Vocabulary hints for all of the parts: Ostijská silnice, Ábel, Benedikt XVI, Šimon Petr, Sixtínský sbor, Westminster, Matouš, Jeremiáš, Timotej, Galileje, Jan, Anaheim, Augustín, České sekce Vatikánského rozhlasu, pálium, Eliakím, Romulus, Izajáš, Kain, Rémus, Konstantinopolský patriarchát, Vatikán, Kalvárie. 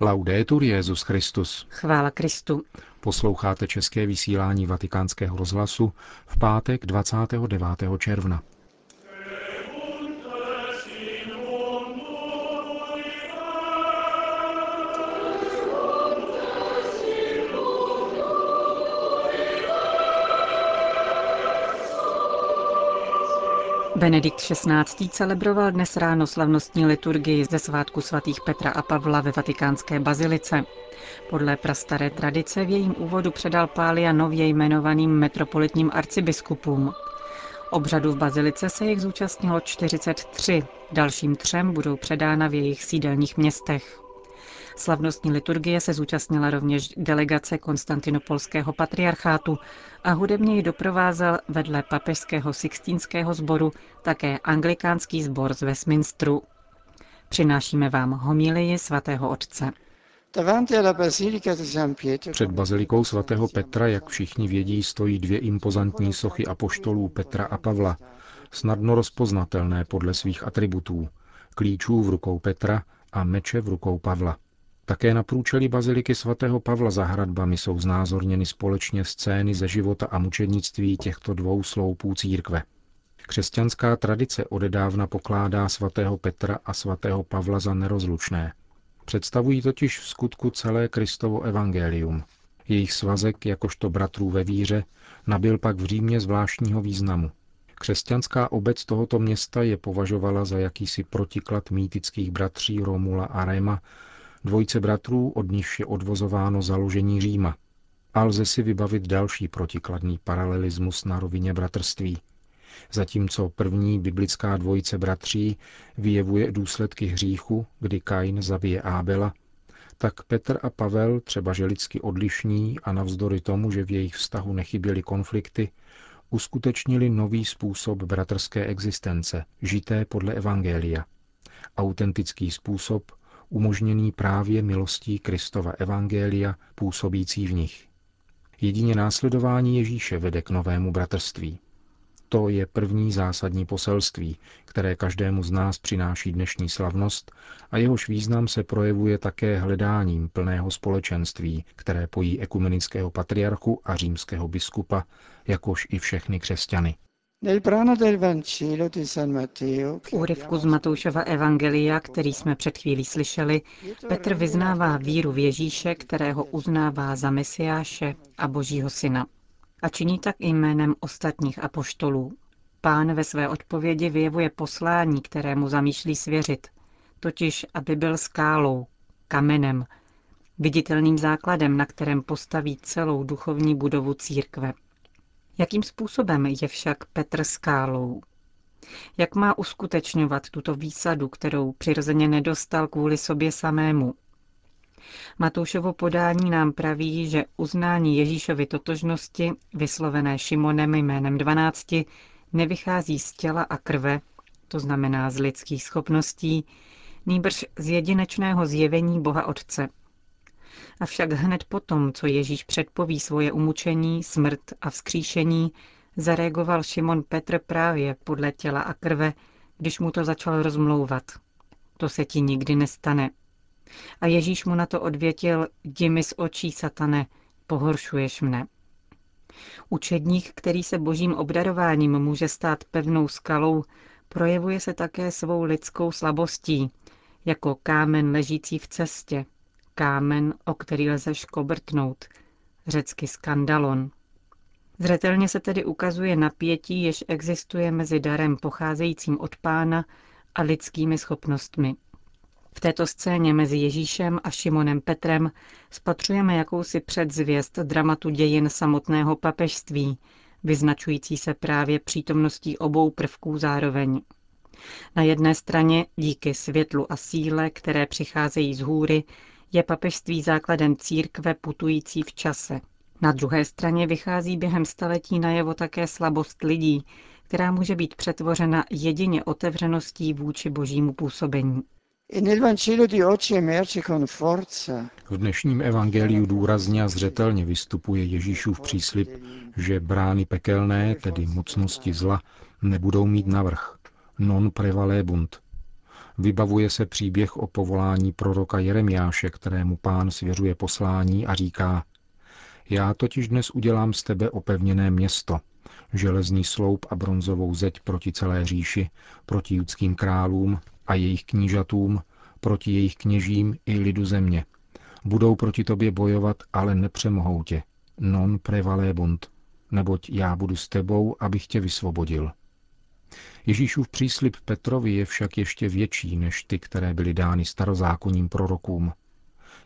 Laudetur Jesus Christus. Chvála Kristu. Posloucháte české vysílání Vatikánského rozhlasu v pátek 29. června. Benedikt XVI. Celebroval dnes ráno slavnostní liturgii ze svátku svatých Petra a Pavla ve vatikánské bazilice. Podle prastaré tradice v jejím úvodu předal pália nově jmenovaným metropolitním arcibiskupům. Obřadu v bazilice se jich zúčastnilo 43, dalším 3 budou předána v jejich sídelních městech. Slavnostní liturgie se zúčastnila rovněž delegace Konstantinopolského patriarchátu a hudebně ji doprovázel vedle papežského Sixtínského sboru také anglikánský sbor z Westminsteru. Přinášíme vám homilii svatého otce. Před bazilikou svatého Petra, jak všichni vědí, stojí 2 impozantní sochy apoštolů Petra a Pavla, snadno rozpoznatelné podle svých atributů, klíčů v rukou Petra a meče v rukou Pavla. Také na průčelí baziliky sv. Pavla za hradbami jsou znázorněny společně scény ze života a mučednictví těchto 2 sloupů církve. Křesťanská tradice odedávna pokládá sv. Petra a sv. Pavla za nerozlučné. Představují totiž v skutku celé Kristovo evangelium. Jejich svazek, jakožto bratrů ve víře, nabyl pak v Římě zvláštního významu. Křesťanská obec tohoto města je považovala za jakýsi protiklad mýtických bratří Romula a Réma, dvojce bratrů, od nichž je odvozováno založení Říma. A lze si vybavit další protikladný paralelismus na rovině bratrství. Zatímco první biblická dvojice bratří vyjevuje důsledky hříchu, kdy Kain zabije Ábela, tak Petr a Pavel, třebaže lidsky odlišní a navzdory tomu, že v jejich vztahu nechyběly konflikty, uskutečnili nový způsob bratrské existence, žité podle evangelia. Autentický způsob, umožněný právě milostí Kristova evangelia, působící v nich. Jedině následování Ježíše vede k novému bratrství. To je první zásadní poselství, které každému z nás přináší dnešní slavnost a jehož význam se projevuje také hledáním plného společenství, které pojí ekumenického patriarchu a římského biskupa, jakož i všechny křesťany. V úryvku z Matoušova evangelia, který jsme před chvílí slyšeli, Petr vyznává víru v Ježíše, kterého uznává za Mesiáše a Božího syna. A činí tak jménem ostatních apoštolů. Pán ve své odpovědi vyjevuje poslání, kterému zamýšlí svěřit, totiž aby byl skálou, kamenem, viditelným základem, na kterém postaví celou duchovní budovu církve. Jakým způsobem je však Petr skálou? Jak má uskutečňovat tuto výsadu, kterou přirozeně nedostal kvůli sobě samému? Matoušovo podání nám praví, že uznání Ježíšovy totožnosti, vyslovené Šimonem jménem 12, nevychází z těla a krve, to znamená z lidských schopností, nýbrž z jedinečného zjevení Boha Otce. Avšak hned potom, co Ježíš předpoví svoje umučení, smrt a vzkříšení, zareagoval Šimon Petr právě podle těla a krve, když mu to začal rozmlouvat. To se ti nikdy nestane. A Ježíš mu na to odvětil: jdi mi z očí, satane, pohoršuješ mne. Učedník, který se božím obdarováním může stát pevnou skalou, projevuje se také svou lidskou slabostí, jako kámen ležící v cestě, kámen, o který lze škobrtnout, řecky skandalon. Zřetelně se tedy ukazuje napětí, jež existuje mezi darem pocházejícím od Pána a lidskými schopnostmi. V této scéně mezi Ježíšem a Šimonem Petrem spatřujeme jakousi předzvěst dramatu dějin samotného papežství, vyznačující se právě přítomností obou prvků zároveň. Na jedné straně díky světlu a síle, které přicházejí z hůry, je papežství základem církve putující v čase. Na druhé straně vychází během staletí najevo také slabost lidí, která může být přetvořena jedině otevřeností vůči božímu působení. V dnešním evangeliu důrazně a zřetelně vystupuje Ježíšův příslib, že brány pekelné, tedy mocnosti zla, nebudou mít navrch, non prevalebunt. Vybavuje se příběh o povolání proroka Jeremiáše, kterému Pán svěřuje poslání a říká: Já totiž dnes udělám z tebe opevněné město, železný sloup a bronzovou zeď proti celé říši, proti judským králům a jejich knížatům, proti jejich kněžím i lidu země. Budou proti tobě bojovat, ale nepřemohou tě. Non prevalebont, neboť já budu s tebou, abych tě vysvobodil. Ježíšův příslib Petrovi je však ještě větší než ty, které byly dány starozákonním prorokům.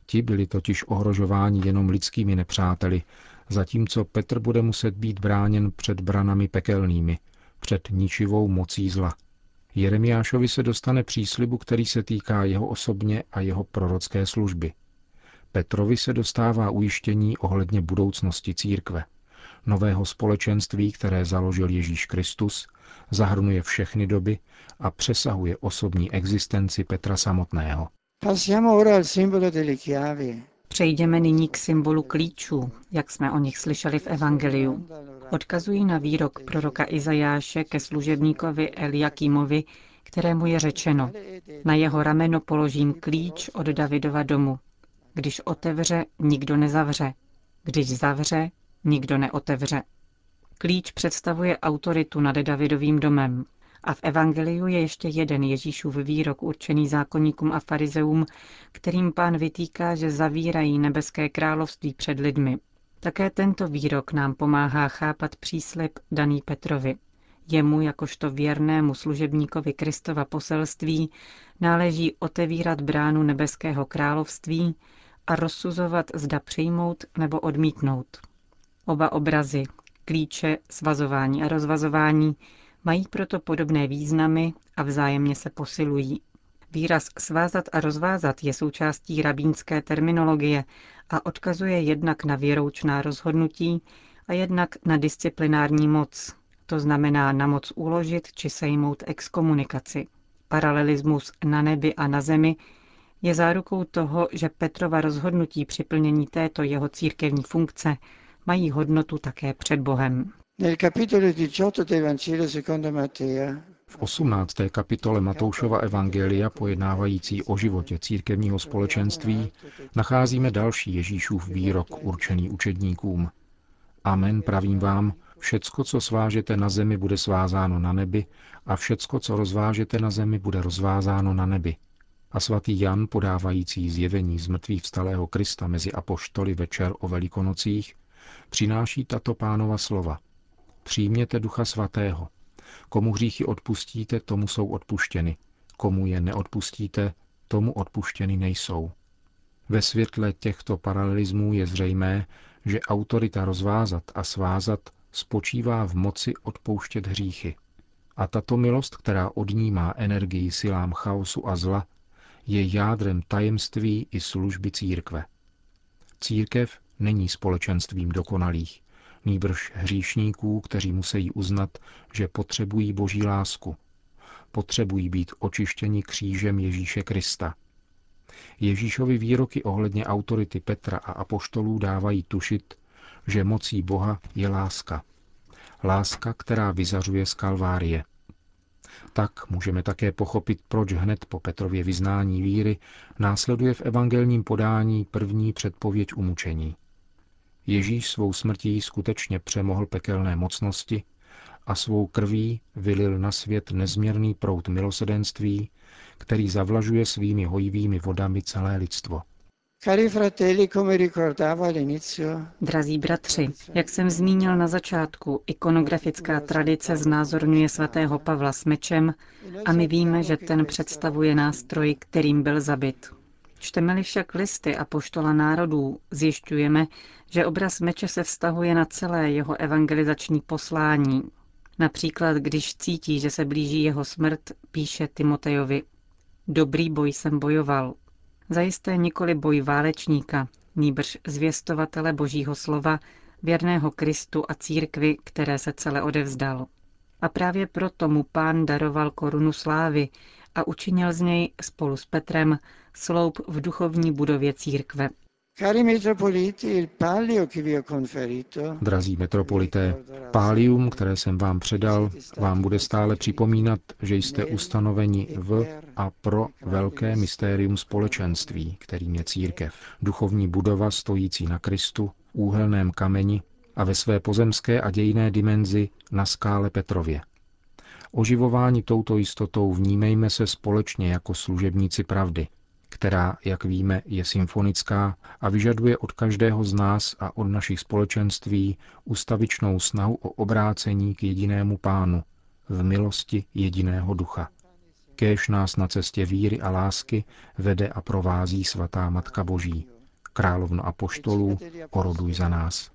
Ti byli totiž ohrožováni jenom lidskými nepřáteli, zatímco Petr bude muset být bráněn před branami pekelnými, před ničivou mocí zla. Jeremiášovi se dostane příslibu, který se týká jeho osobně a jeho prorocké služby. Petrovi se dostává ujištění ohledně budoucnosti církve. Nového společenství, které založil Ježíš Kristus, zahrnuje všechny doby a přesahuje osobní existenci Petra samotného. Přejdeme nyní k symbolu klíčů, jak jsme o nich slyšeli v evangeliu. Odkazují na výrok proroka Izajáše ke služebníkovi Eliakímovi, kterému je řečeno: Na jeho rameno položím klíč od Davidova domu. Když otevře, nikdo nezavře. Když zavře, nikdo neotevře. Klíč představuje autoritu nad Davidovým domem. A v evangeliu je ještě jeden Ježíšův výrok určený zákonníkům a farizeům, kterým Pán vytýká, že zavírají nebeské království před lidmi. Také tento výrok nám pomáhá chápat příslib daný Petrovi. Jemu jakožto věrnému služebníkovi Kristova poselství náleží otevírat bránu nebeského království a rozsuzovat, zda přijmout nebo odmítnout. Oba obrazy, klíče, svazování a rozvazování, mají proto podobné významy a vzájemně se posilují. Výraz svázat a rozvázat je součástí rabínské terminologie a odkazuje jednak na věroučná rozhodnutí a jednak na disciplinární moc, to znamená na moc uložit či sejmout exkomunikaci. Paralelismus na nebi a na zemi je zárukou toho, že Petrova rozhodnutí při plnění této jeho církevní funkce mají hodnotu také před Bohem. V 18. kapitole Matoušova evangelia pojednávající o životě církevního společenství nacházíme další Ježíšův výrok určený učedníkům. Amen, pravím vám, všecko, co svážete na zemi, bude svázáno na nebi a všecko, co rozvážete na zemi, bude rozvázáno na nebi. A svatý Jan, podávající zjevení zmrtvýchvstalého Krista mezi apoštoly večer o Velikonocích, přináší tato Pánova slova. Přijměte Ducha Svatého. Komu hříchy odpustíte, tomu jsou odpuštěny. Komu je neodpustíte, tomu odpuštěny nejsou. Ve světle těchto paralelismů je zřejmé, že autorita rozvázat a svázat spočívá v moci odpouštět hříchy. A tato milost, která odnímá energii silám chaosu a zla, je jádrem tajemství i služby církve. Církev není společenstvím dokonalých, nýbrž hříšníků, kteří musí uznat, že potřebují Boží lásku. Potřebují být očištěni křížem Ježíše Krista. Ježíšovi výroky ohledně autority Petra a apoštolů dávají tušit, že mocí Boha je láska. Láska, která vyzařuje z Kalvárie. Tak můžeme také pochopit, proč hned po Petrově vyznání víry následuje v evangelním podání první předpověď umučení. Ježíš svou smrtí skutečně přemohl pekelné mocnosti a svou krví vylil na svět nezměrný proud milosedenství, který zavlažuje svými hojivými vodami celé lidstvo. Drazí bratři, jak jsem zmínil na začátku, ikonografická tradice znázorňuje svatého Pavla s mečem a my víme, že ten představuje nástroj, kterým byl zabit. Čteme-li však listy apoštola národů, zjišťujeme, že obraz meče se vztahuje na celé jeho evangelizační poslání. Například, když cítí, že se blíží jeho smrt, píše Timotejovi: Dobrý boj jsem bojoval. Zajisté nikoli boj válečníka, nýbrž zvěstovatele Božího slova, věrného Kristu a církvi, které se celé odevzdal. A právě proto mu Pán daroval korunu slávy a učinil z něj spolu s Petrem sloup v duchovní budově církve. Drazí metropolité, pálium, které jsem vám předal, vám bude stále připomínat, že jste ustanoveni v a pro velké mystérium společenství, kterým je církev. Duchovní budova stojící na Kristu, úhelném kameni a ve své pozemské a dějinné dimenzi na skále Petrově. Oživováni touto jistotou vnímejme se společně jako služebníci pravdy, která, jak víme, je symfonická a vyžaduje od každého z nás a od našich společenství ustavičnou snahu o obrácení k jedinému Pánu, v milosti jediného Ducha. Kéž nás na cestě víry a lásky vede a provází svatá Matka Boží, Královno apoštolů, oroduj za nás.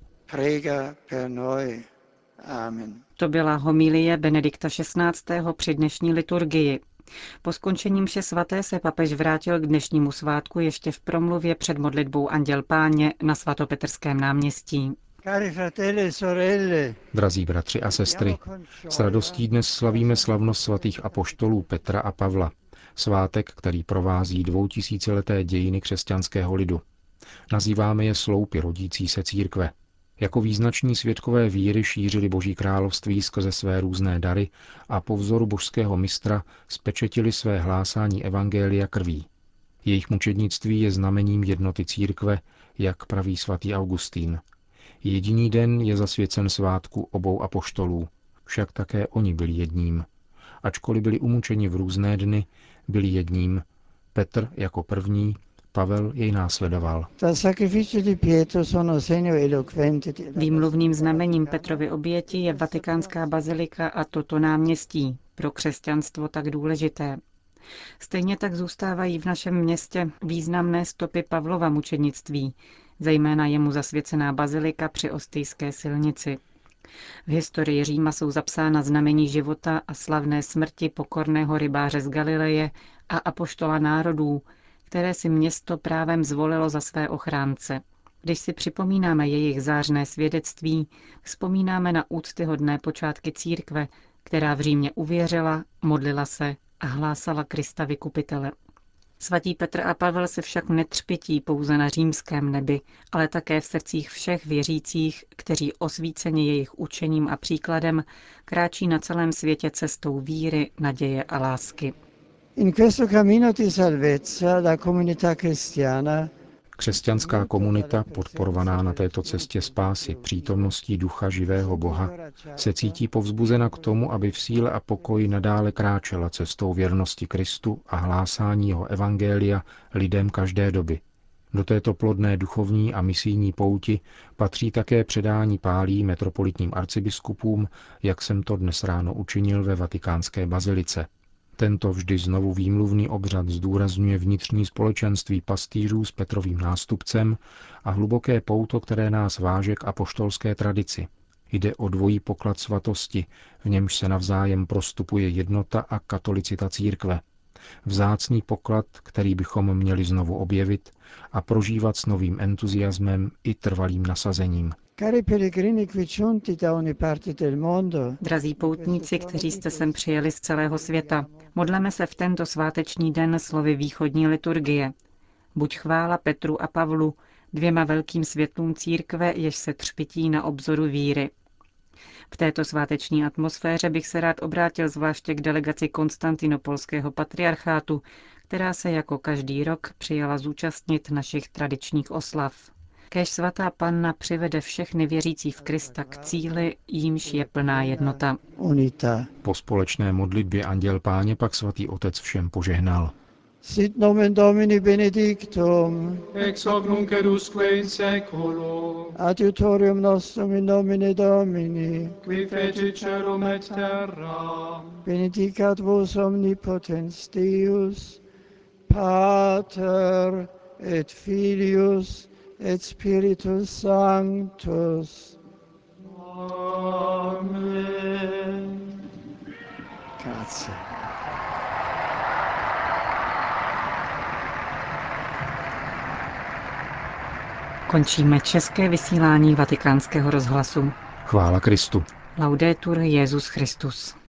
To byla homilie Benedikta XVI. Při dnešní liturgii. Po skončení mše svaté se papež vrátil k dnešnímu svátku ještě v promluvě před modlitbou Anděl Páně na svatopetrském náměstí. Drazí bratři a sestry, s radostí dnes slavíme slavnost svatých apoštolů Petra a Pavla, svátek, který provází 2000leté dějiny křesťanského lidu. Nazýváme je sloupy rodící se církve. Jako význační svědkové víry šířili Boží království skrze své různé dary a po vzoru božského mistra spečetili své hlásání evangelia krví. Jejich mučednictví je znamením jednoty církve, jak praví svatý Augustín. Jediný den je zasvěcen svátku obou apoštolů, však také oni byli jedním. Ačkoliv byli umučeni v různé dny, byli jedním. Petr jako první, Pavel jej následoval. Výmluvným znamením Petrovy oběti je Vatikánská bazilika a toto náměstí, pro křesťanstvo tak důležité. Stejně tak zůstávají v našem městě významné stopy Pavlova mučednictví, zejména jemu zasvěcená bazilika při Ostijské silnici. V historii Říma jsou zapsána znamení života a slavné smrti pokorného rybáře z Galileje a apoštola národů, které si město právem zvolilo za své ochránce. Když si připomínáme jejich zářné svědectví, vzpomínáme na úctyhodné počátky církve, která v Římě uvěřila, modlila se a hlásala Krista vykupitele. Svatí Petr a Pavel se však netřpytí pouze na římském nebi, ale také v srdcích všech věřících, kteří osvíceni jejich učením a příkladem kráčí na celém světě cestou víry, naděje a lásky. Křesťanská komunita, podporovaná na této cestě spásy přítomností Ducha živého Boha, se cítí povzbuzena k tomu, aby v síle a pokoji nadále kráčela cestou věrnosti Kristu a hlásání jeho evangelia lidem každé doby. Do této plodné duchovní a misijní pouti patří také předání pálí metropolitním arcibiskupům, jak jsem to dnes ráno učinil ve Vatikánské bazilice. Tento vždy znovu výmluvný obřad zdůrazňuje vnitřní společenství pastýřů s Petrovým nástupcem a hluboké pouto, které nás váže k apoštolské tradici. Jde o dvojí poklad svatosti, v němž se navzájem prostupuje jednota a katolicita církve. Vzácný poklad, který bychom měli znovu objevit a prožívat s novým entuziasmem i trvalým nasazením. Drazí poutníci, kteří jste sem přijeli z celého světa, modleme se v tento sváteční den slovy východní liturgie. Buď chvála Petru a Pavlu, dvěma velkým světlům církve, jež se třpytí na obzoru víry. V této sváteční atmosféře bych se rád obrátil zvláště k delegaci Konstantinopolského patriarchátu, která se jako každý rok přijala zúčastnit našich tradičních oslav. Kéž svatá Panna přivede všechny věřící v Krista k cíli, jímž je plná jednota. Po společné modlitbě Anděl Páně pak svatý otec všem požehnal. Sit nomen Domini benedictum, ex hoc nunc et usque in seculum, adiutorium nostrum in nomine Domini, qui fecit caelum et terram, benedicat vos omnipotens Deus, Pater et Filius et Spiritus Sanctus. Amen. Grazie. Končíme české vysílání Vatikánského rozhlasu. Chvála Kristu. Laudetur Jesus Christus.